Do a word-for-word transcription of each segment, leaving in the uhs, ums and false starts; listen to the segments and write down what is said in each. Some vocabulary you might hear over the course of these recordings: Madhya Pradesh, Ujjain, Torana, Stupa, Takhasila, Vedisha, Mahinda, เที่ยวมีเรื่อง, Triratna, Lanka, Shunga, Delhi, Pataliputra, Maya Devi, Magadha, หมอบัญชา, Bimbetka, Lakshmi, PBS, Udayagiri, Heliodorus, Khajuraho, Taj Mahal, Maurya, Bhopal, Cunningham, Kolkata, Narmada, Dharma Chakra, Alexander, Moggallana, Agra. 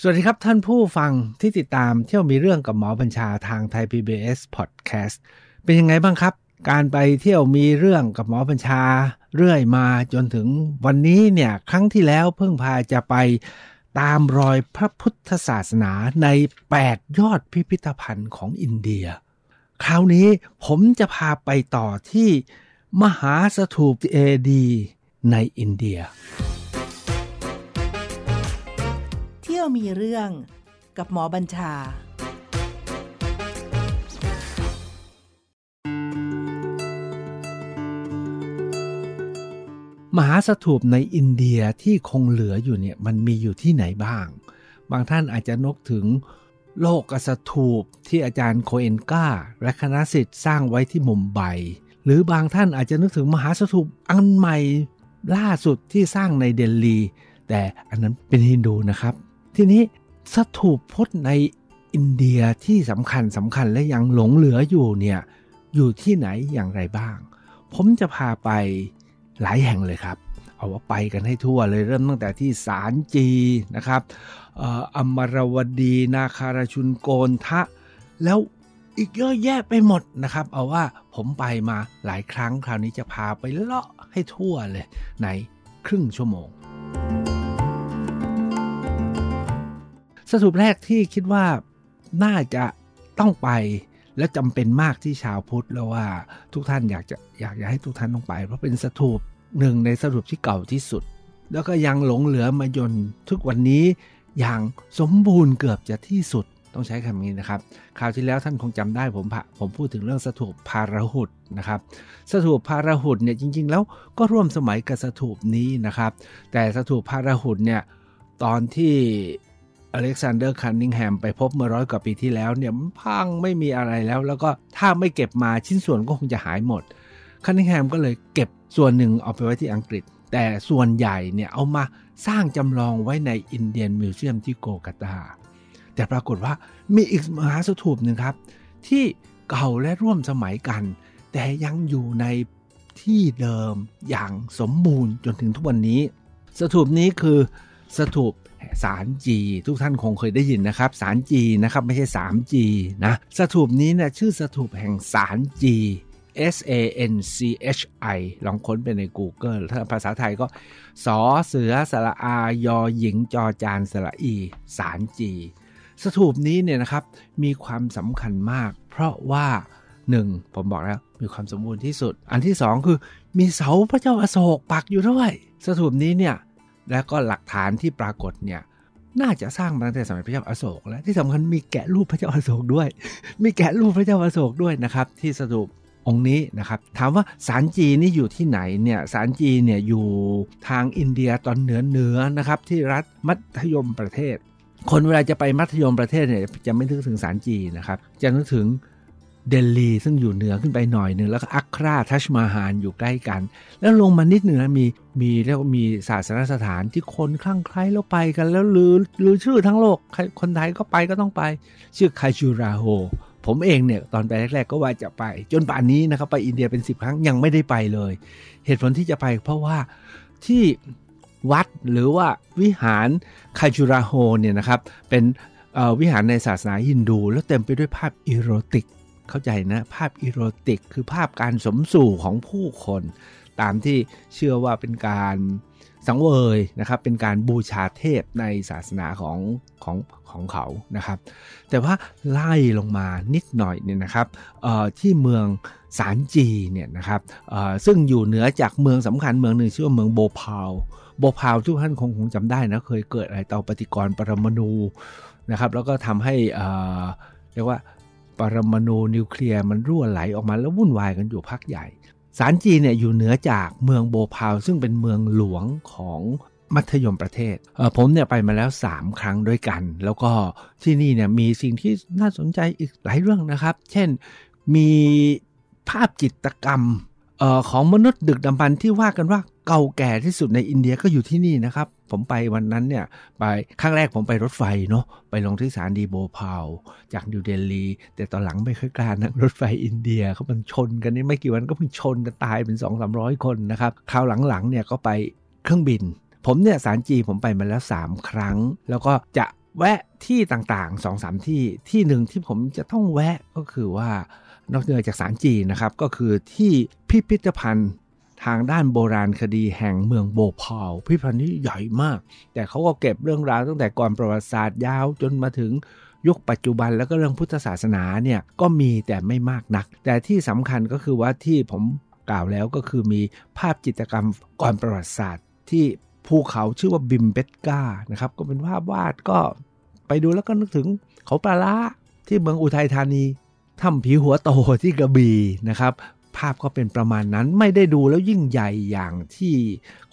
สวัสดีครับท่านผู้ฟังที่ติดตามเที่ยวมีเรื่องกับหมอบัญชาทางไทย พี บี เอส Podcast เป็นยังไงบ้างครับการไปเที่ยวมีเรื่องกับหมอบัญชาเรื่อยมาจนถึงวันนี้เนี่ยครั้งที่แล้วเพิ่งพาจะไปตามรอยพระพุทธศาสนาในแปดยอดพิพิธภัณฑ์ของอินเดียคราวนี้ผมจะพาไปต่อที่มหาสถูปเจดีย์ในอินเดียเที่ยวมีเรื่องกับหมอบัญชามหาสถูปในอินเดียที่คงเหลืออยู่เนี่ยมันมีอยู่ที่ไหนบ้างบางท่านอาจจะนึกถึงโลกสถูปที่อาจารย์โคเอนก้าและคณะศิษย์สร้างไว้ที่มุมไบหรือบางท่านอาจจะนึกถึงมหาสถูปอันใหม่ล่าสุดที่สร้างในเดลีแต่อันนั้นเป็นฮินดูนะครับทีนี้สถูปพจน์ในอินเดียที่สำคัญสำคัญและยังหลงเหลืออยู่เนี่ยอยู่ที่ไหนอย่างไรบ้างผมจะพาไปหลายแห่งเลยครับเอาว่าไปกันให้ทั่วเลยเริ่มตั้งแต่ที่สานจีนะครับอมรวดีนาคาราชุนโกนทะแล้วอีกเยอะแยะไปหมดนะครับเอาว่าผมไปมาหลายครั้งคราวนี้จะพาไปเลาะให้ทั่วเลยในครึ่งชั่วโมงสถูปแรกที่คิดว่าน่าจะต้องไปและจำเป็นมากที่ชาวพุทธแล้วว่าทุกท่านอยากจะอยากจะให้ทุกท่านต้องไปเพราะเป็นสถูปหนึ่งในสถูปที่เก่าที่สุดแล้วก็ยังหลงเหลือมาจนทุกวันนี้อย่างสมบูรณ์เกือบจะที่สุดต้องใช้คำนี้นะครับคราวที่แล้วท่านคงจำได้ผมผมพูดถึงเรื่องสถูปพารหุตนะครับสถูปพารหุตเนี่ยจริงๆแล้วก็ร่วมสมัยกับสถูปนี้นะครับแต่สถูปพารหุตเนี่ยตอนที่อเล็กซานเดอร์คันนิงแฮมไปพบเมื่อร้อยกว่าปีที่แล้วเนี่ยมันพังไม่มีอะไรแล้วแล้วก็ถ้าไม่เก็บมาชิ้นส่วนก็คงจะหายหมดคันนิงแฮมก็เลยเก็บส่วนหนึ่งเอาไปไว้ที่อังกฤษแต่ส่วนใหญ่เนี่ยเอามาสร้างจำลองไว้ในอินเดียนมิวเซียมที่โกลกาตาแต่ปรากฏว่ามีอีกมหาสถูปหนึ่งครับที่เก่าและร่วมสมัยกันแต่ยังอยู่ในที่เดิมอย่างสมบูรณ์จนถึงทุกวันนี้สถูปนี้คือสถูปสารจีทุกท่านคงเคยได้ยินนะครับสารจีนะครับไม่ใช่ สามจี นะสถูปนี้เนี่ยชื่อสถูปแห่งสารจี S A N C H I ลองค้นไปใน Google ถ้าภาษาไทยก็สอเสือสระอายอหญิงจอจานสระอีสารจีสถูปนี้เนี่ยนะครับมีความสำคัญมากเพราะว่าหนึ่งผมบอกแล้วมีความสมบูรณ์ที่สุดอันที่สองคือมีเสาพระเจ้าอโศกปักอยู่ด้วยสถูปนี้เนี่ยและก็หลักฐานที่ปรากฏเนี่ยน่าจะสร้างมาตั้งแต่สมัยพระเจ้าอโศกแล้วที่สำคัญมีแกะรูปพระเจ้าอโศกด้วยมีแกะรูปพระเจ้าอโศกด้วยนะครับที่สถูปองค์นี้นะครับถามว่าสารจีนี่อยู่ที่ไหนเนี่ยสารจีเนี่ยอยู่ทางอินเดียตอนเหนือเหนือนะครับที่รัฐมัธยมประเทศคนเวลาจะไปมัธยมประเทศเนี่ยจะไม่นึกถึงสารจีนะครับจะนึกถึงเดลีซึ่งอยู่เหนือขึ้นไปหน่อยนึงแล้วก็อัคราทัชมาฮาลอยู่ใกล้กันแล้วลงมานิดนึงนะมีมีแล้วมีศาสนสถานที่คนคลั่งไคล้แล้วไปกันแล้วลือลือชื่อทั้งโลกคนไทยก็ไปก็ต้องไปชื่อคาจูราโฮผมเองเนี่ยตอนไปแรกๆก็ว่าจะไปจนป่านนี้นะครับไปอินเดียเป็นสิบครั้งยังไม่ได้ไปเลยเหตุผลที่จะไปเพราะว่าที่วัดหรือว่าวิหารคาจูราโฮเนี่ยนะครับเป็นวิหารในศาสนาฮินดูแล้วเต็มไปด้วยภาพอีโรติกเข้าใจนะภาพอีโรติกคือภาพการสมสู่ของผู้คนตามที่เชื่อว่าเป็นการสังเวยนะครับเป็นการบูชาเทพในศาสนาของของของเขานะครับแต่ว่าไล่ลงมานิดหน่อยเนี่ยนะครับที่เมืองสานจีเนี่ยนะครับซึ่งอยู่เหนือจากเมืองสำคัญเมืองหนึ่งชื่อว่าเมืองโบพาวโบพาวทุกท่านคงคงจำได้นะเคยเกิดอะไรเตาปฏิกรณ์ปรมาณูนะครับแล้วก็ทำให้เรียกว่าปรมาณูนิวเคลียร์มันรั่วไหลออกมาแล้ววุ่นวายกันอยู่พักใหญ่สารจีเนี่ยอยู่เหนือจากเมืองโบพาวซึ่งเป็นเมืองหลวงของมัธยมประเทศเออผมเนี่ยไปมาแล้วสามครั้งด้วยกันแล้วก็ที่นี่เนี่ยมีสิ่งที่น่าสนใจอีกหลายเรื่องนะครับเช่นมีภาพจิตรกรรมเอ่อของมนุษย์ดึกดำบรรพ์ที่ว่ากันว่าเก่าแก่ที่สุดในอินเดียก็อยู่ที่นี่นะครับผมไปวันนั้นเนี่ยไปครั้งแรกผมไปรถไฟเนาะไปลงที่สถานีโบพาวจากนิวเดลีแต่ตอนหลังไม่ค่อยกล้านั่งรถไฟอินเดียเขามันชนกันนี่ไม่กี่วันก็เพิ่งชนกันตายเป็น สองถึงสามร้อย คนนะครับคราวหลังๆเนี่ยก็ไปเครื่องบินผมเนี่ยสารจีผมไปมาแล้วสามครั้งแล้วก็จะ แวะที่ต่างๆ สองสาม ที่ที่หนึ่งที่ผมจะต้องแวะก็คือว่านอกเหนือจากศาลจีนนะครับก็คือที่พิพิธภัณฑ์ทางด้านโบราณคดีแห่งเมืองโบพาวพิพิธภัณฑ์นี้ใหญ่มากแต่เขาก็เก็บเรื่องราวตั้งแต่ก่อนประวัติศาสตร์ยาวจนมาถึงยุคปัจจุบันแล้วก็เรื่องพุทธศาสนาเนี่ยก็มีแต่ไม่มากนักแต่ที่สำคัญก็คือว่าที่ผมกล่าวแล้วก็คือมีภาพจิตรกรรมก่อนประวัติศาสตร์ที่ภูเขาชื่อว่าบิมเบตกานะครับก็เป็นภาพวาดก็ไปดูแล้วก็นึกถึงเขาปลาละที่เมืองอุทัยธานีถ้ำผีหัวโตที่กระบี่นะครับภาพก็เป็นประมาณนั้นไม่ได้ดูแล้วยิ่งใหญ่อย่างที่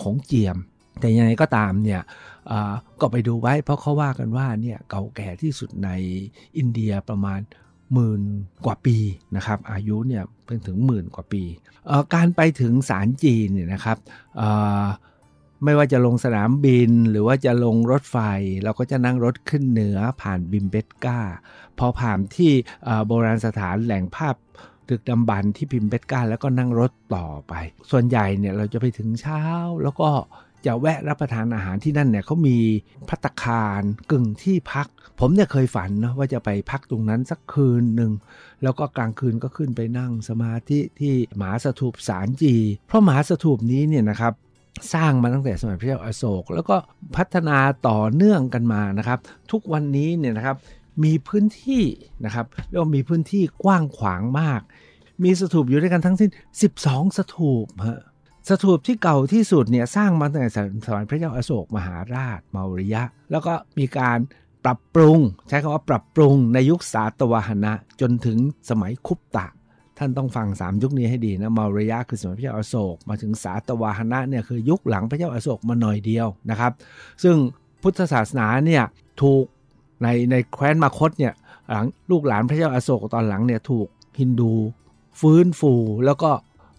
ขงเจียมแต่ยังไงก็ตามเนี่ยก็ไปดูไว้เพราะเขาว่ากันว่าเนี่ยเก่าแก่ที่สุดในอินเดียประมาณหมื่นกว่าปีนะครับอายุเนี่ยเพิ่งถึงหมื่นกว่าปีการไปถึงศาลจีนเนี่ยนะครับไม่ว่าจะลงสนามบินหรือว่าจะลงรถไฟเราก็จะนั่งรถขึ้นเหนือผ่านบิมเบตกาพอผ่านที่โบราณสถานแหล่งภาพดึกดำบรรพ์ที่บิมเบตกาแล้วก็นั่งรถต่อไปส่วนใหญ่เนี่ยเราจะไปถึงเช้าแล้วก็จะแวะรับประทานอาหารที่นั่นเนี่ยเขามีภัตตาคารกึ่งที่พักผมเนี่ยเคยฝันนะว่าจะไปพักตรงนั้นสักคืนหนึ่งแล้วก็กลางคืนก็ขึ้นไปนั่งสมาธิที่มหาสถูปศาลจีเพราะมหาสถูปนี้เนี่ยนะครับสร้างมาตั้งแต่สมัยพระเจ้าอโศกแล้วก็พัฒนาต่อเนื่องกันมานะครับทุกวันนี้เนี่ยนะครับมีพื้นที่นะครับเรียกว่ามีพื้นที่กว้างขวางมากมีสถูปอยู่ด้วยกันทั้งสิ้นสิบสองสถูปฮะสถูปที่เก่าที่สุดเนี่ยสร้างมาตั้งแต่สมัยพระเจ้าอโศกมหาราชมาวริยะแล้วก็มีการปรับปรุงใช้คำว่าปรับปรุงในยุคสาตวาหนะจนถึงสมัยคุปตะท่านต้องฟังสามยุคนี้ให้ดีนะมาวริยะคือสมัยพระเจ้าอโศกมาถึงสาตวาหนะเนี่ยคือยุคหลังพระเจ้าอโศกมาหน่อยเดียวนะครับซึ่งพุทธศาสนาเนี่ยถูกในในแคว้นมคธเนี่ยหลังลูกหลานพระเจ้าอโศกตอนหลังเนี่ยถูกฮินดูฟื้นฟูแล้วก็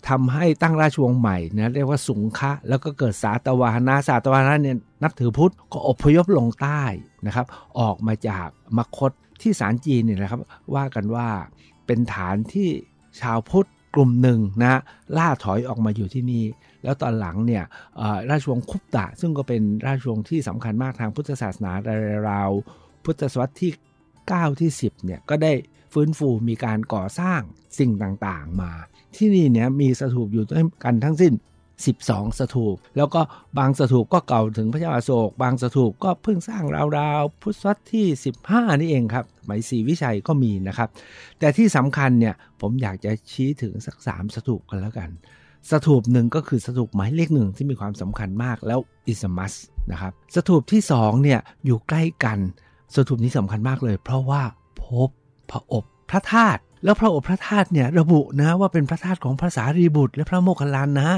ทำให้ตั้งราชวงศ์ใหม่นะเรียกว่าสุงฆะแล้วก็เกิดสาตวาหนะสาตวาหนะเนี่ยนับถือพุทธก็อพยพลงใต้นะครับออกมาจากมคธที่ศาลจีนเนี่ยนะครับว่ากันว่าเป็นฐานที่ชาวพุทธกลุ่มหนึ่งนะล่าถอยออกมาอยู่ที่นี่แล้วตอนหลังเนี่ยราชวงศ์คุปตะซึ่งก็เป็นราชวงศ์ที่สำคัญมากทางพุทธศาสนาราวพุทธศตวรรษที่เก้าที่สิบเนี่ยก็ได้ฟื้นฟูมีการก่อสร้างสิ่งต่างๆมาที่นี่เนี่ยมีสถูปอยู่ด้วยกันทั้งสิ้นสิบสองสถูปแล้วก็บางสถูปก็เก่าถึงพระเจ้าอโศกบางสถูปก็เพิ่งสร้างราวๆพุทธศตวรรษที่สิบห้านี่เองครับหมายศรีวิชัยก็มีนะครับแต่ที่สำคัญเนี่ยผมอยากจะชี้ถึงสักสามสถูปกันแล้วกันสถูปหนึ่งก็คือสถูปหมายเลขหนึ่งที่มีความสำคัญมากแล้วอิสมัสนะครับสถูปที่สองเนี่ยอยู่ใกล้กันสถูปนี้สำคัญมากเลยเพราะว่าพบพระอบพระธาตุแล้วพระอบพระธาตุเนี่ยระบุนะว่าเป็นพระธาตุของพระสารีบุตรและพระโมคคัลลานะ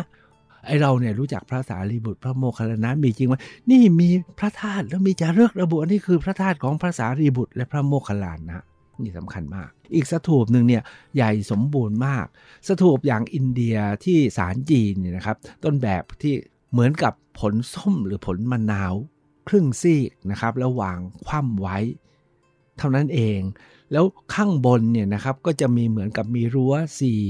ไอเราเนี่ยรู้จักพระสารีบุตรพระโมคคัลลานะมีจริงไหมนี่มีพระธาตุแล้วมีจารึกระบุนี่คือพระธาตุของพระสารีบุตรและพระโมคคัลลานะนี่สำคัญมากอีกสถูปหนึ่งเนี่ยใหญ่สมบูรณ์มากสถูปอย่างอินเดียที่ศาลจีนเนี่ยนะครับต้นแบบที่เหมือนกับผลส้มหรือผลมะนาวครึ่งซีกนะครับแล้ววางคว่ำไว้เท่านั้นเองแล้วข้างบนเนี่ยนะครับก็จะมีเหมือนกับมีรั้วสี่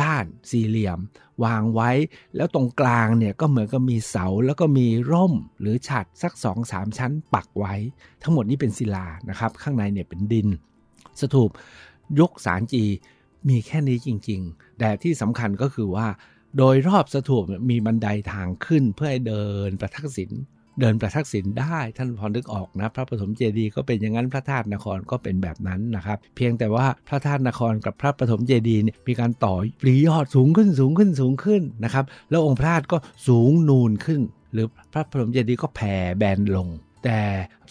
ด้านสี่เหลี่ยมวางไว้แล้วตรงกลางเนี่ยก็เหมือนกับมีเสาแล้วก็มีร่มหรือฉาดสัก สองถึงสาม ชั้นปักไว้ทั้งหมดนี้เป็นศิลานะครับข้างในเนี่ยเป็นดินสถูปยกศาลจีมีแค่นี้จริงๆแต่ที่สำคัญก็คือว่าโดยรอบสถูปมีบันไดทางขึ้นเพื่อให้เดินประทักษิณเดินประทักษิณได้ท่านพอนึกออกนะพระปฐมเจดีย์ก็เป็นอย่างนั้นพระธาตุนครก็เป็นแบบนั้นนะครับเพียงแต่ว่าพระธาตุนครกับพระปฐมเจดีย์เนี่ยมีการต่อปรียอดสูงขึ้นสูงขึ้นสูงขึ้นนะครับแล้วองค์พระธาตุก็สูงนูนขึ้นหรือพระปฐมเจดีย์ก็แผ่แบนลงแต่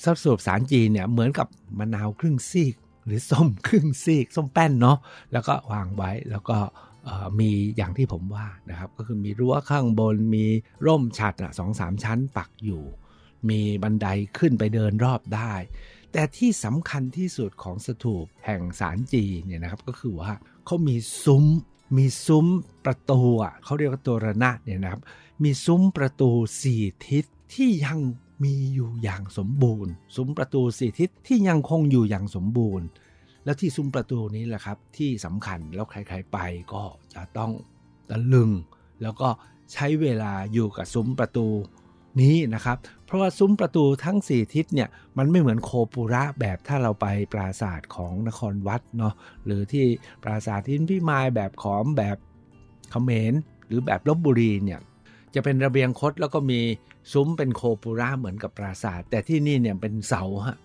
สถูปศาลจีนเนี่ยเหมือนกับมะนาวครึ่งซีกหรือส้มครึ่งซีกส้มแป้นเนาะแล้วก็วางไว้แล้วก็มีอย่างที่ผมว่านะครับก็คือมีรั้วข้างบนมีร่มฉัตรนะ สองถึงสาม ชั้นปักอยู่มีบันไดขึ้นไปเดินรอบได้แต่ที่สำคัญที่สุดของสถูปแห่งศาลจีเนี่ยนะครับก็คือว่าเขามีซุ้มมีซุ้มประตูเขาเรียกว่าตรณะเนี่ยนะครับมีซุ้มประตูสี่ทิศที่ยังมีอยู่อย่างสมบูรณ์ซุ้มประตูสี่ทิศที่ยังคงอยู่อย่างสมบูรณ์แล้วที่ซุ้มประตูนี้แหละครับที่สำคัญแล้วใครๆไปก็จะต้องตะลึงแล้วก็ใช้เวลาอยู่กับซุ้มประตู นี้นะครับเพราะว่าซุ้มประตูทั้งสี่ทิศเนี่ยมันไม่เหมือนโคปุระแบบถ้าเราไปปราสาทของนครวัดเนาะหรือที่ปราสาทที่พิมายแบบขอมแบบเขมรหรือแบบลพบุรีเนี่ยจะเป็นระเบียงคดแล้วก็มีซุ้มเป็นโคปุระเหมือนกับปราสาทแต่ที่นี่เนี่ยเป็นเสาฮะ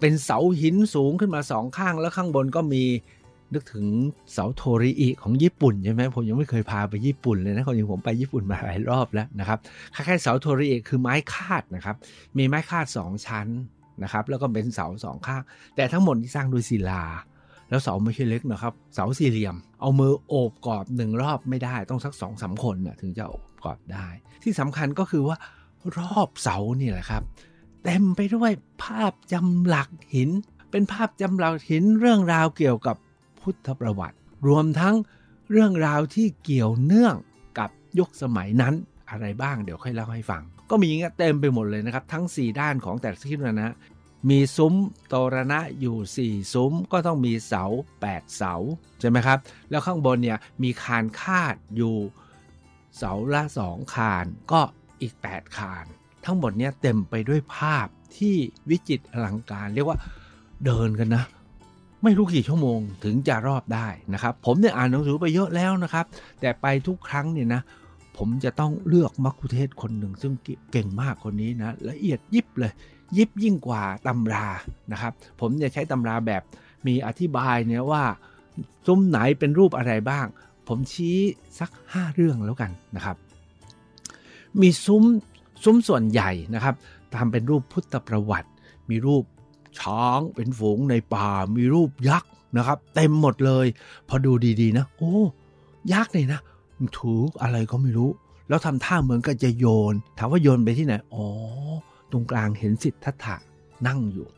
เป็นเสาหินสูงขึ้นมาสองข้างแล้วข้างบนก็มีนึกถึงเสาโทริอิของญี่ปุ่นใช่ไหมผมยังไม่เคยพาไปญี่ปุ่นเลยนะคนอย่างผมไปญี่ปุ่นมาหลายรอบแล้วนะครับคล้ายๆเสาโทริอิคือไม้คาดนะครับมีไม้คาดสองชั้นนะครับแล้วก็เป็นเสาสองข้างแต่ทั้งหมดที่สร้างด้วยศิลาแล้วเสาไม่ใช่เล็กนะครับเสาสี่เหลี่ยมเอามือโอบกอบหนึ่งรอบไม่ได้ต้องสักสองสามคนนะถึงจะโอบกอบได้ที่สำคัญก็คือว่ารอบเสานี่แหละครับเต็มไปด้วยภาพจำหลักหินเป็นภาพจำหลักหินเรื่องราวเกี่ยวกับพุทธประวัติรวมทั้งเรื่องราวที่เกี่ยวเนื่องกับยุคสมัยนั้นอะไรบ้างเดี๋ยวค่อยเล่าให้ฟังก็มีอย่างเงี้ยเต็มไปหมดเลยนะครับทั้งสี่ด้านของแต่ละทิศนะมีซุ้มโตรณะอยู่สี่ซุ้มก็ต้องมีเสาแปดเสาใช่ไหมครับแล้วข้างบนเนี่ยมีคานคาดอยู่เสาละสองคานก็อีกแปดคานทั้งหมดเนี่ยเต็มไปด้วยภาพที่วิจิตรอลังการเรียกว่าเดินกันนะไม่รู้กี่ชั่วโมงถึงจะรอบได้นะครับผมเนี่ยอ่านหนังสือไปเยอะแล้วนะครับแต่ไปทุกครั้งเนี่ยนะผมจะต้องเลือกมัคคุเทศคนหนึ่งซึ่งเก่งมากคนนี้นะละเอียดยิบเลยยิบยิ่งกว่าตำรานะครับผมจะใช้ตำราแบบมีอธิบายเนี่ยว่าซุ้มไหนเป็นรูปอะไรบ้างผมชี้สักห้าเรื่องแล้วกันนะครับมีซุ้มซุ้มส่วนใหญ่นะครับทำเป็นรูปพุทธประวัติมีรูปช้างเป็นฝูงในป่ามีรูปยักษ์นะครับเต็มหมดเลยพอดูดีๆนะโอ้ยักษ์เนี่ยนะถูกอะไรก็ไม่รู้แล้วทำท่าเหมือนกับจะโยนถามว่าโยนไปที่ไหนอ๋อตรงกลางเห็นสิทธัตถะนั่งอยู่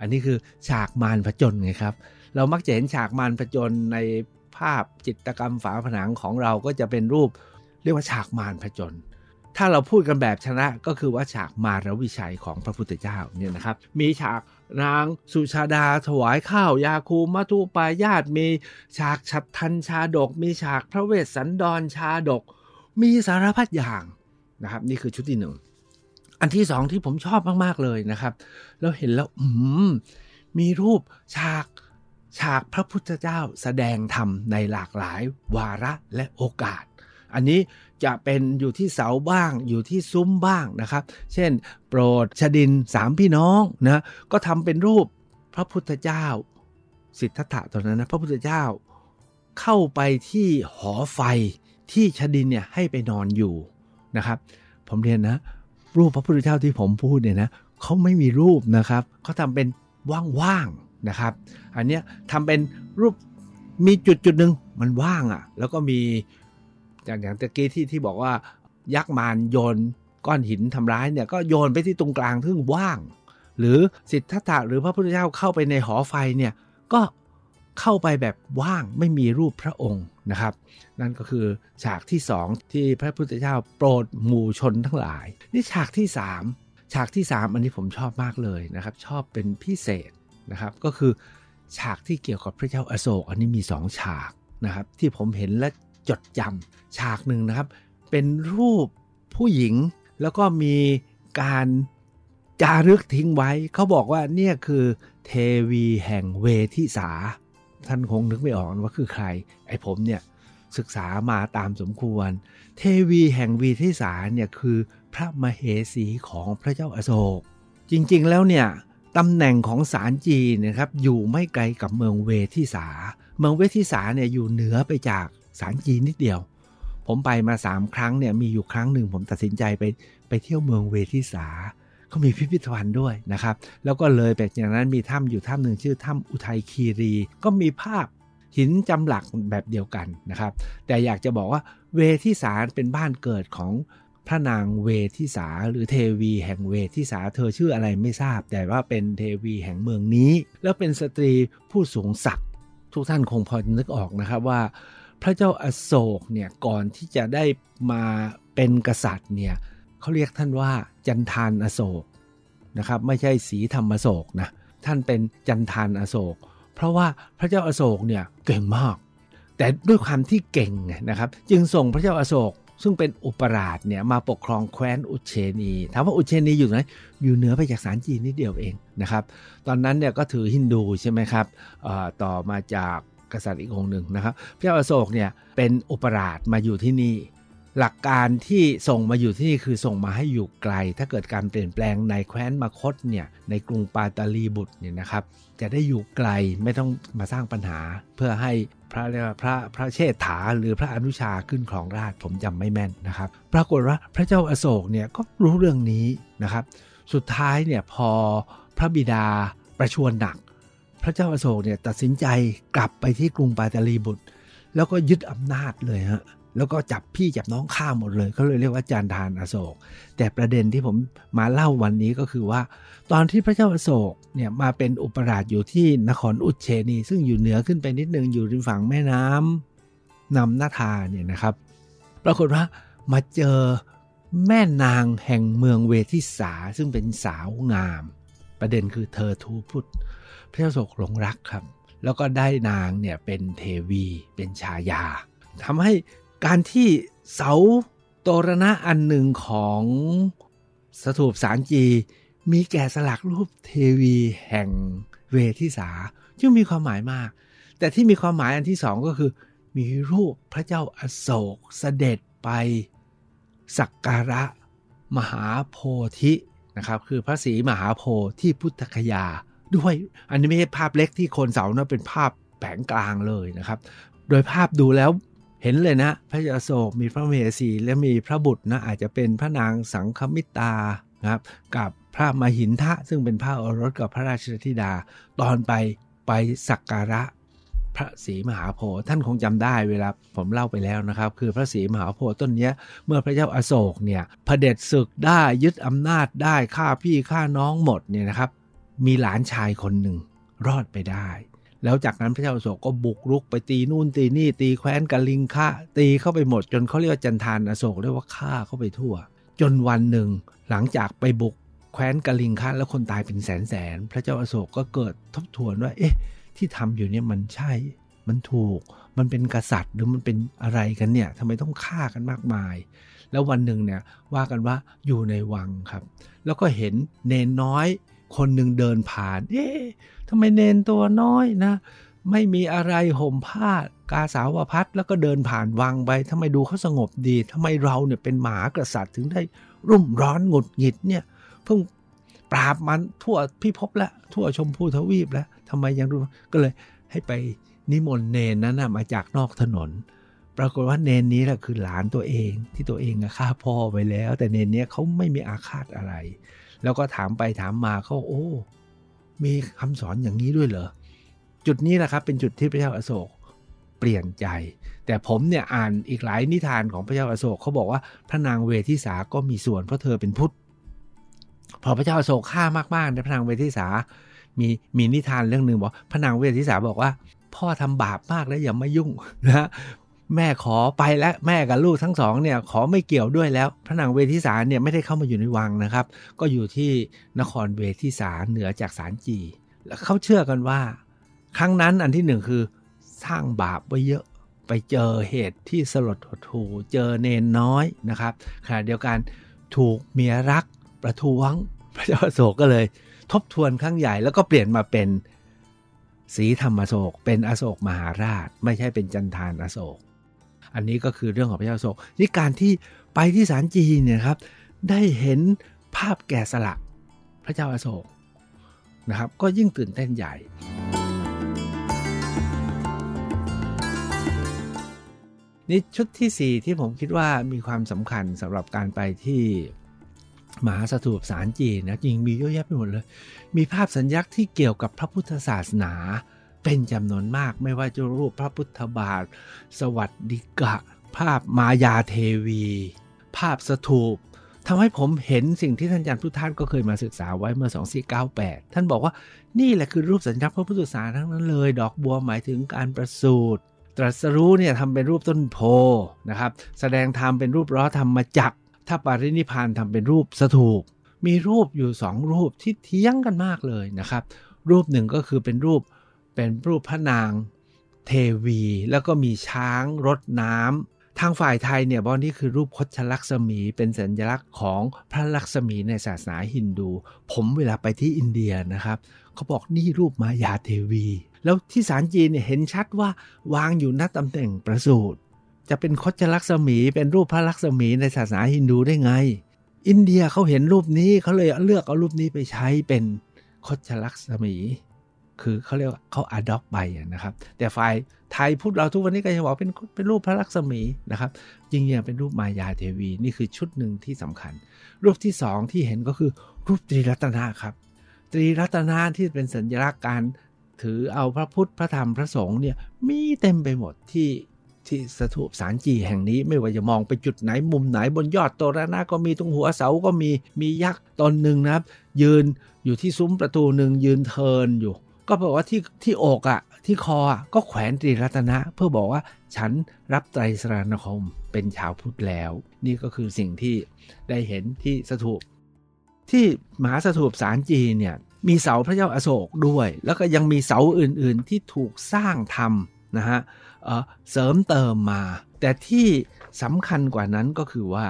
อันนี้คือฉากมารผจญไงครับเรามักจะเห็นฉากมารผจญในภาพจิตรกรรมฝาผนังของเราก็จะเป็นรูปเรียกว่าฉากมารผจญถ้าเราพูดกันแบบชนะก็คือว่าฉากมารวิชัยของพระพุทธเจ้าเนี่ยนะครับมีฉากนางสุชาดาถวายข้าวยาคูมัทุปายาตมีฉากฉัตรทันชาดกมีฉากพระเวสสันดรชาดกมีสารพัดอย่างนะครับนี่คือชุดที่หนึ่งอันที่สองที่ผมชอบมากๆเลยนะครับแล้วเห็นแล้วอืมมีรูปฉากฉากพระพุทธเจ้าแสดงธรรมในหลากหลายวาระและโอกาสอันนี้จะเป็นอยู่ที่เสาบ้างอยู่ที่ซุ้มบ้างนะครับเช่นโปรดชดินสามพี่น้องนะก็ทำเป็นรูปพระพุทธเจ้าสิทธัตถะตอนนั้นนะพระพุทธเจ้าเข้าไปที่หอไฟที่ชดินเนี่ยให้ไปนอนอยู่นะครับผมเรียนนะรูปพระพุทธเจ้าที่ผมพูดเนี่ยนะเขาไม่มีรูปนะครับเขาทำเป็นว่างๆนะครับอันเนี้ยทำเป็นรูปมีจุดจุดหนึ่งมันว่างอ่ะแล้วก็มีอย่างอย่างตะกี้ที่ที่บอกว่ายักษ์มารโยนก้อนหินทำร้ายเนี่ยก็โยนไปที่ตรงกลางซึ่งว่างหรือสิทธัตถะหรือพระพุทธเจ้าเข้าไปในหอไฟเนี่ยก็เข้าไปแบบว่างไม่มีรูปพระองค์นะครับนั่นก็คือฉากที่สองที่พระพุทธเจ้าโปรดหมู่ชนทั้งหลายนี่ฉากที่สามฉากที่สามอันนี้ผมชอบมากเลยนะครับชอบเป็นพิเศษนะครับก็คือฉากที่เกี่ยวกับพระเจ้าอโศกอันนี้มีสองฉากนะครับที่ผมเห็นและจดจำฉากหนึ่งนะครับเป็นรูปผู้หญิงแล้วก็มีการจารึกทิ้งไว้เขาบอกว่าเนี่ยคือเทวีแห่งเวทิสาท่านคงนึกไม่ออกว่าคือใครไอ้ผมเนี่ยศึกษามาตามสมควรเทวีแห่งเวทิสาเนี่ยคือพระมเหสีของพระเจ้าอโศกจริงๆแล้วเนี่ยตำแหน่งของสารจีนนะครับอยู่ไม่ไกลกับเมืองเวทิสาเมืองเวทิสาเนี่ยอยู่เหนือไปจากสารจีนนิดเดียวผมไปมาสามครั้งเนี่ยมีอยู่ครั้งหนึ่งผมตัดสินใจไปไปเที่ยวเมืองเวทิสาเขามีพิพิธภัณฑ์ด้วยนะครับแล้วก็เลยแบบอย่างนั้นมีถ้ำอยู่ถ้ำหนึ่งชื่อถ้ำอุทัยคีรีก็มีภาพหินจำหลักแบบเดียวกันนะครับแต่อยากจะบอกว่าเวทิสาเป็นบ้านเกิดของพระนางเวทิสาหรือเทวีแห่งเวทิสาเธอชื่ออะไรไม่ทราบแต่ว่าเป็นเทวีแห่งเมืองนี้แล้วเป็นสตรีผู้สูงศักดิ์ทุกท่านคงพอนึกออกนะครับว่าพระเจ้าอโศกเนี่ยก่อนที่จะได้มาเป็นกษัตริย์เนี่ยเขาเรียกท่านว่าจันทานอโศกนะครับไม่ใช่สีธรรมอโศกนะท่านเป็นจันทานอโศกเพราะว่าพระเจ้าอโศกเนี่ยเก่งมากแต่ด้วยความที่เก่งนะครับจึงส่งพระเจ้าอโศก ซึ่งเป็นอุปราชเนี่ยมาปกครองแคว้นอุเชนีถามว่าอุเชนีอยู่ไหนอยู่เหนือไปจากสารจีนนิดเดียวเองนะครับตอนนั้นเนี่ยก็ถือฮินดูใช่ไหมครับต่อมาจากกษัตริย์อีกองค์หนึ่งนะครับพระเจ้าอโศกเนี่ยเป็นอุปราชมาอยู่ที่นี่หลักการที่ส่งมาอยู่ที่นี่คือส่งมาให้อยู่ไกลถ้าเกิดการเปลี่ยนแปลงในแคว้นมคธเนี่ยในกรุงปาตาลีบุตรเนี่ยนะครับจะได้อยู่ไกลไม่ต้องมาสร้างปัญหาเพื่อให้พระเรียกว่าพระพระเชษฐาหรือพระอนุชาขึ้นครองราชผมจำไม่แม่นนะครับปรากฏว่าพระเจ้าอโศกเนี่ยก็รู้เรื่องนี้นะครับสุดท้ายเนี่ยพอพระบิดาประชวรหนักพระเจ้าอโศกเนี่ยตัดสินใจกลับไปที่กรุงปาตาลีบุตรแล้วก็ยึดอำนาจเลยฮะแล้วก็จับพี่จับน้องฆ่าหมดเลยเขาเลยเรียกว่าจานทานอโศกแต่ประเด็นที่ผมมาเล่าวันนี้ก็คือว่าตอนที่พระเจ้าอโศกเนี่ยมาเป็นอุปราชอยู่ที่นครอุเชนีซึ่งอยู่เหนือขึ้นไปนิดนึงอยู่ริมฝั่งแม่น้ำนำนาทาเนี่ยนะครับปรากฏว่ามาเจอแม่นางแห่งเมืองเวทิสาซึ่งเป็นสาวงามประเด็นคือเธอทูตพุทธพระเจ้าอโศกหลงรักครับแล้วก็ได้นางเนี่ยเป็นเทวีเป็นชายาทำให้การที่เสาโตรณะอันหนึ่งของสถูปสารจีมีแกะสลักรูปเทวีแห่งเวทิสาจึงมีความหมายมากแต่ที่มีความหมายอันที่สองก็คือมีรูปพระเจ้าอโศกเสด็จไปสักการะมหาโพธินะครับคือพระศรีมหาโพธิ์ที่พุทธคยาด้วยอันนี้ไม่ใช่ภาพเล็กที่โคนเสานะเป็นภาพแผงกลางเลยนะครับโดยภาพดูแล้วเห็นเลยนะพระอโศกมีพระมเหสีและมีพระบุตรนะอาจจะเป็นพระนางสังคมิตานะครับกับพระมหินทะซึ่งเป็นพระโอรสกับพระราชธิดาตอนไปไปสักการะพระศรีมหาโพธิ์ท่านคงจำได้เวลาผมเล่าไปแล้วนะครับคือพระศรีมหาโพธิ์ต้นนี้เมื่อพระเจ้าอโศกเนี่ยเผด็จศึกได้ยึดอำนาจได้ฆ่าพี่ฆ่าน้องหมดเนี่ยนะครับมีหลานชายคนหนึ่งรอดไปได้แล้วจากนั้นพระเจ้าอโศกก็บุกรุกไปตีนู่นตีนี่ตีแคว้นกลิงคะตีเข้าไปหมดจนเขาเรียกว่าจันทานอโศกเรียกว่าฆ่าเข้าไปทั่วจนวันหนึ่งหลังจากไปบุกแคว้นกลิงคะแล้วคนตายเป็นแสนแสนพระเจ้าอโศกก็เกิดทบทวนว่าเอ๊ะที่ทำอยู่เนี่ยมันใช่มันถูกมันเป็นกษัตริย์หรือมันเป็นอะไรกันเนี่ยทำไมต้องฆ่ากันมากมายแล้ววันหนึ่งเนี่ยว่ากันว่าอยู่ในวังครับแล้วก็เห็นเนนน้อยคนหนึ่งเดินผ่านเอ๊ะทำไมเนนตัวน้อยนะไม่มีอะไรห่มผ้ากาสาวพัสแล้วก็เดินผ่านวังไปทำไมดูเขาสงบดีทำไมเราเนี่ยเป็นมหากษัตริย์ถึงได้รุ่มร้อนหงุดหงิดเนี่ยเพิ่งปราบมันทั่วพิภพแล้วทั่วชมพูทวีปแล้วทำไมยังรู้ก็เลยให้ไปนิมนต์เนนนั้นนะมาจากนอกถนนปรากฏว่าเนนนี้แหละคือหลานตัวเองที่ตัวเองฆ่าพ่อไปแล้วแต่เนนเนี้ยเขาไม่มีอาฆาตอะไรแล้วก็ถามไปถามมาเขาโอ้มีคำสอนอย่างนี้ด้วยเหรอจุดนี้แหละครับเป็นจุดที่พระเจ้าอโศกเปลี่ยนใจแต่ผมเนี่ยอ่านอีกหลายนิทานของพระเจ้าอโศกเขาบอกว่าพระนางเวทิสาก็มีส่วนเพราะเธอเป็นพุทธพอพระเจ้าอโศกฆ่ามากๆนะพระนางเวทิสามีมีนิทานเรื่องนึงบอกพระนางเวทิสาบอกว่าพ่อทำบาปมากแล้วอย่ามายุ่งนะแม่ขอไปและแม่กับลูกทั้งสองเนี่ยขอไม่เกี่ยวด้วยแล้วพระนางเวทิสาเนี่ยไม่ได้เข้ามาอยู่ในวังนะครับก็อยู่ที่นครเวทิสาเหนือจากสารจีแล้วเขาเชื่อกันว่าครั้งนั้นอันที่หนึ่งคือสร้างบาปไว้เยอะไปเจอเหตุที่สลดหดหู่เจอเนนน้อยนะครับขณะเดียวกันถูกเมียรักประท้วงพระเจ้าอโศกก็เลยทบทวนครั้งใหญ่แล้วก็เปลี่ยนมาเป็นศรีธรรมอโศกเป็นอโศกมหาราชไม่ใช่เป็นจันทานอโศกอันนี้ก็คือเรื่องของพระเจ้าอโศกนี่การที่ไปที่ศาลจีนเนี่ยครับได้เห็นภาพแกะสลักพระเจ้าอโศกนะครับก็ยิ่งตื่นเต้นใหญ่นี่ชุดที่สี่ที่ผมคิดว่ามีความสำคัญสำหรับการไปที่มหาสถูปศาลจีนนะจริงมีเยอะแยะไปหมดเลยมีภาพสัญลักษณ์ที่เกี่ยวกับพระพุทธศาสนาเป็นจำนวนมากไม่ว่าจะรูปพระพุทธบาทสวัสดิกะภาพมายาเทวีภาพสถูปทำให้ผมเห็นสิ่งที่ท่านอาจารย์พุทธทาสก็เคยมาศึกษาไว้เมื่อสองพันสี่ร้อยเก้าสิบแปดท่านบอกว่านี่แหละคือรูปสัญลักษณ์พระพุทธศาสนาทั้งนั้นเลยดอกบัวหมายถึงการประสูติตรัสรู้เนี่ยทำเป็นรูปต้นโพนะครับแสดงธรรมเป็นรูปล้อธรรมจักรถ้าปรินิพพานทำเป็นรูปสถูปมีรูปอยู่สองรูปที่เถียงกันมากเลยนะครับรูปหนึ่งก็คือเป็นรูปเป็นรูปพระนางเทวีแล้วก็มีช้างรดน้ำ ทางฝ่ายไทยเนี่ยบอนนี่คือรูปคชลักษมีเป็นสัญลักษณ์ของพระลักษมีในศาสนาฮินดูผมเวลาไปที่อินเดียนะครับเขาบอกนี่รูปมายาเทวีแล้วที่ศาลจีนเนี่ยเห็นชัดว่าวางอยู่ณตำแหน่งประสูติจะเป็นคชลักษมีเป็นรูปพระลักษมีในศาสนาฮินดูได้ไงอินเดียเขาเห็นรูปนี้เขาเลยเลือกเอารูปนี้ไปใช้เป็นคชลักษมีคือเขาเรียกว่าเขาอะดอปไปนะครับแต่ฝ่ายไทยพูดเราทุกวันนี้ก็จะบอกเป็นเป็นรูปพระลักษมีนะครับจริงๆเป็นรูปมายาเทวีนี่คือชุดหนึ่งที่สำคัญรูปที่สองที่เห็นก็คือรูปตรีรัตนะครับตรีรัตนะที่เป็นสัญลักษณ์การถือเอาพระพุทธพระธรรมพระสงฆ์เนี่ยมีเต็มไปหมดที่ที่สถูปสารจีแห่งนี้ไม่ว่าจะมองไปจุดไหนมุมไหนบนยอดโตระหน้าก็มีตรงหัวเสาก็มีมียักษ์ตนหนึ่งนะครับยืนอยู่ที่ซุ้มประตูหนึ่งยืนเทินอยู่ก็บอกว่าที่ที่อกอ่ะที่คออ่ะก็แขวนตรีรัตนะเพื่อบอกว่าฉันรับไตรสรณคมเป็นชาวพุทธแล้วนี่ก็คือสิ่งที่ได้เห็นที่สถูปที่มหาสถูปสารจีเนี่ยมีเสาพระเจ้าอโศกด้วยแล้วก็ยังมีเสาอื่นๆที่ถูกสร้างทำนะฮะเสริมเติมมาแต่ที่สำคัญกว่านั้นก็คือว่า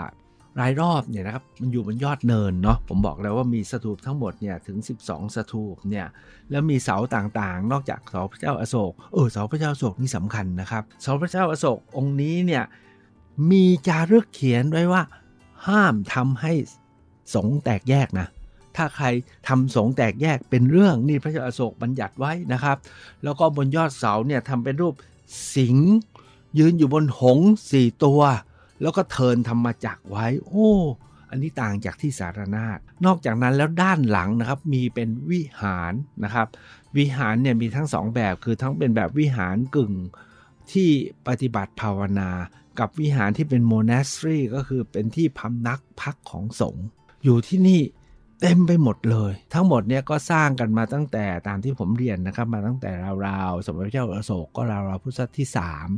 รายรอบเนี่ยนะครับมันอยู่บนยอดเนินเนาะผมบอกแล้วว่ามีสถูปทั้งหมดเนี่ยถึงสิบสองสถูปเนี่ยแล้วมีเสาต่างๆนอกจากเสาพระเจ้าอโศกเออเสาพระเจ้าอโศกนี่สำคัญนะครับเสาพระเจ้าอโศกองค์นี้เนี่ยมีจารึกเขียนไว้ว่าห้ามทำให้สงฆ์แตกแยกนะถ้าใครทำสงฆ์แตกแยกเป็นเรื่องนี่พระเจ้าอโศกบัญญัติไว้นะครับแล้วก็บนยอดเสาเนี่ยทำเป็นรูปสิงห์ยืนอยู่บนหงส์สี่ตัวแล้วก็เทินธรรมจักรไว้โอ้อันนี้ต่างจากที่สารนาฏนอกจากนั้นแล้วด้านหลังนะครับมีเป็นวิหารนะครับวิหารเนี่ยมีทั้งสองแบบคือทั้งเป็นแบบวิหารกึ่งที่ปฏิบัติภาวนากับวิหารที่เป็น monastery ก็คือเป็นที่พำนักพักของสงฆ์อยู่ที่นี่เต็มไปหมดเลยทั้งหมดเนี่ยก็สร้างกันมาตั้งแต่ตามที่ผมเรียนนะครับมาตั้งแต่ราวๆสมเด็จพระเจ้าอโศกก็ราวๆพุทธศตวรรษที่สาม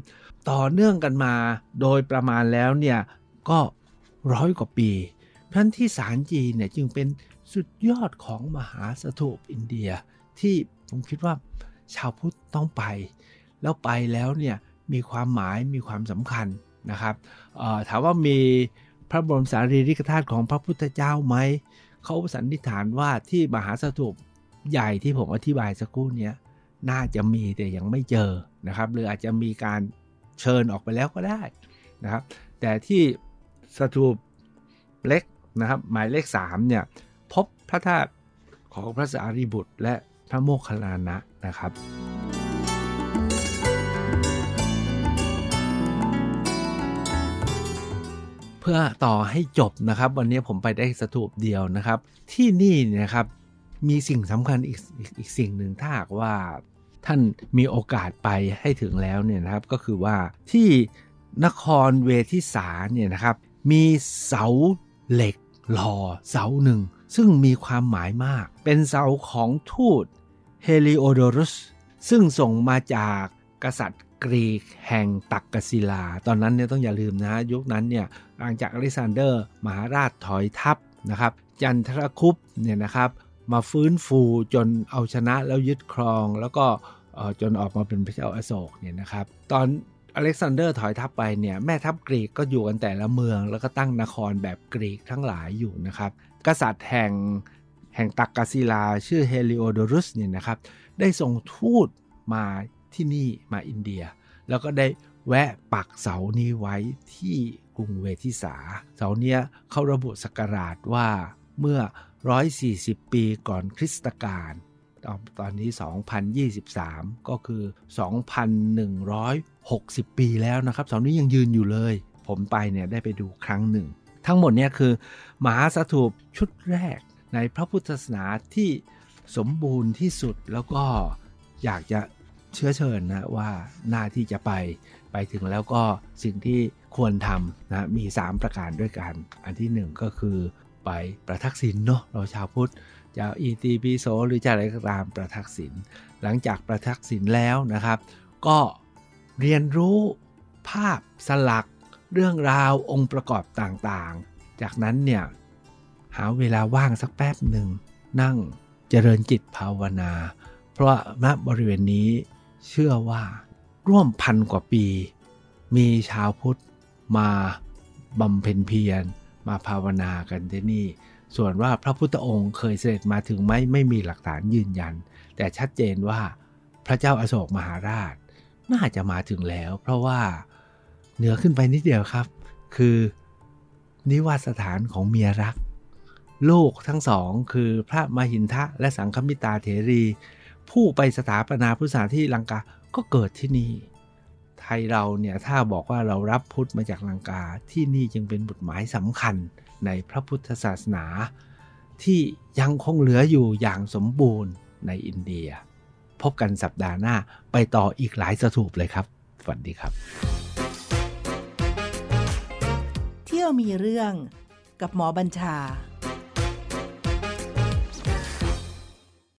ต่อเนื่องกันมาโดยประมาณแล้วเนี่ยก็ร้อยกว่าปีเพราะฉะนั้นที่ศาลจีนเนี่ยจึงเป็นสุดยอดของมหาสถูปอินเดียที่ผมคิดว่าชาวพุทธต้องไปแล้วไปแล้วเนี่ยมีความหมายมีความสำคัญนะครับเอ่อถามว่ามีพระบรมสารีริกธาตุของพระพุทธเจ้าไหมเขาสันนิษฐานว่าที่มหาสถูปใหญ่ที่ผมอธิบายสักครู่นี้น่าจะมีแต่ยังไม่เจอนะครับหรืออาจจะมีการเชิญออกไปแล้วก็ได้นะครับแต่ที่สถูปเล็กนะครับหมายเลขสามเนี่ยพบพระธาตุของพระสารีบุตรและพระโมคคัลลานะนะครับเพื่อต่อให้จบนะครับวันนี้ผมไปได้สถูปเดียวนะครับที่นี่นะครับมีสิ่งสำคัญอีกอีกสิ่งหนึ่งถ้าหากว่าท่านมีโอกาสไปให้ถึงแล้วเนี่ยนะครับก็คือว่าที่นครเวทิสาเนี่ยนะครับมีเสาเหล็กหล่อเสาหนึ่งซึ่งมีความหมายมากเป็นเสาของทูตเฮลิโอดอรัสซึ่งส่งมาจากกษัตริย์กรีกแห่งตักกศิลาตอนนั้นเนี่ยต้องอย่าลืมนะยุคนั้นเนี่ยหลังจากอเล็กซานเดอร์มหาราชถอยทัพนะครับจันทรคุปต์เนี่ยนะครับมาฟื้นฟูจนเอาชนะแล้วยึดครองแล้วก็จนออกมาเป็นพระเจ้าอโศกเนี่ยนะครับตอนอเล็กซานเดอร์ถอยทัพไปเนี่ยแม่ทัพกรีกก็อยู่กันแต่ละเมืองแล้วก็ตั้งนครแบบกรีกทั้งหลายอยู่นะครับกษัตริย์แห่งแห่งตักกศิลาชื่อเฮลิโอดอรัสเนี่ยนะครับได้ส่งทูตมาที่นี่มาอินเดียแล้วก็ได้แวะปักเสานี้ไว้ที่กรุงเวทิสาเสาเนี้ยเขาระบุศักราชว่าเมื่อหนึ่งร้อยสี่สิบปีก่อนคริสตกาลตอนนี้สองพันยี่สิบสามก็คือ สองพันหนึ่งร้อยหกสิบ ปีแล้วนะครับเสานี้ยังยืนอยู่เลยผมไปเนี่ยได้ไปดูครั้งหนึ่งทั้งหมดเนี่ยคือมหาสถูปชุดแรกในพระพุทธศาสนาที่สมบูรณ์ที่สุดแล้วก็อยากจะเชื้อเชิญนะว่าหน้าที่จะไปไปถึงแล้วก็สิ่งที่ควรทำนะมีสามประการด้วยกันอันที่หนึ่งก็คือไปประทักษิณเนาะเราชาวพุทธจะอิติปิโสหรือจะอะไรก็ตามประทักษิณหลังจากประทักษิณแล้วนะครับก็เรียนรู้ภาพสลักเรื่องราวองค์ประกอบต่างๆจากนั้นเนี่ยหาเวลาว่างสักแป๊บหนึ่งนั่งเจริญจิตภาวนาเพราะณบริเวณนี้เชื่อว่าร่วมพันกว่าปีมีชาวพุทธ มาบำเพ็ญเพียรมาภาวนากันที่นี่ส่วนว่าพระพุทธองค์เคยเสด็จมาถึงไหมไม่มีหลักฐานยืนยันแต่ชัดเจนว่าพระเจ้าอโศกมหาราชน่าจะมาถึงแล้วเพราะว่าเหนือขึ้นไปนิดเดียวครับคือนิวาสถานของเมียรักลูกทั้งสองคือพระมหินทะและสังคมิตาเถรีผู้ไปสถาปนาพุทธศาสนาที่ลังกาก็เกิดที่นี่ไทยเราเนี่ยถ้าบอกว่าเรารับพุทธมาจากลังกาที่นี่จึงเป็นบทหมายสำคัญในพระพุทธศาสนาที่ยังคงเหลืออยู่อย่างสมบูรณ์ในอินเดียพบกันสัปดาห์หน้าไปต่ออีกหลายสถูปเลยครับสวัสดีครับเที่ยวมีเรื่องกับหมอบัญชา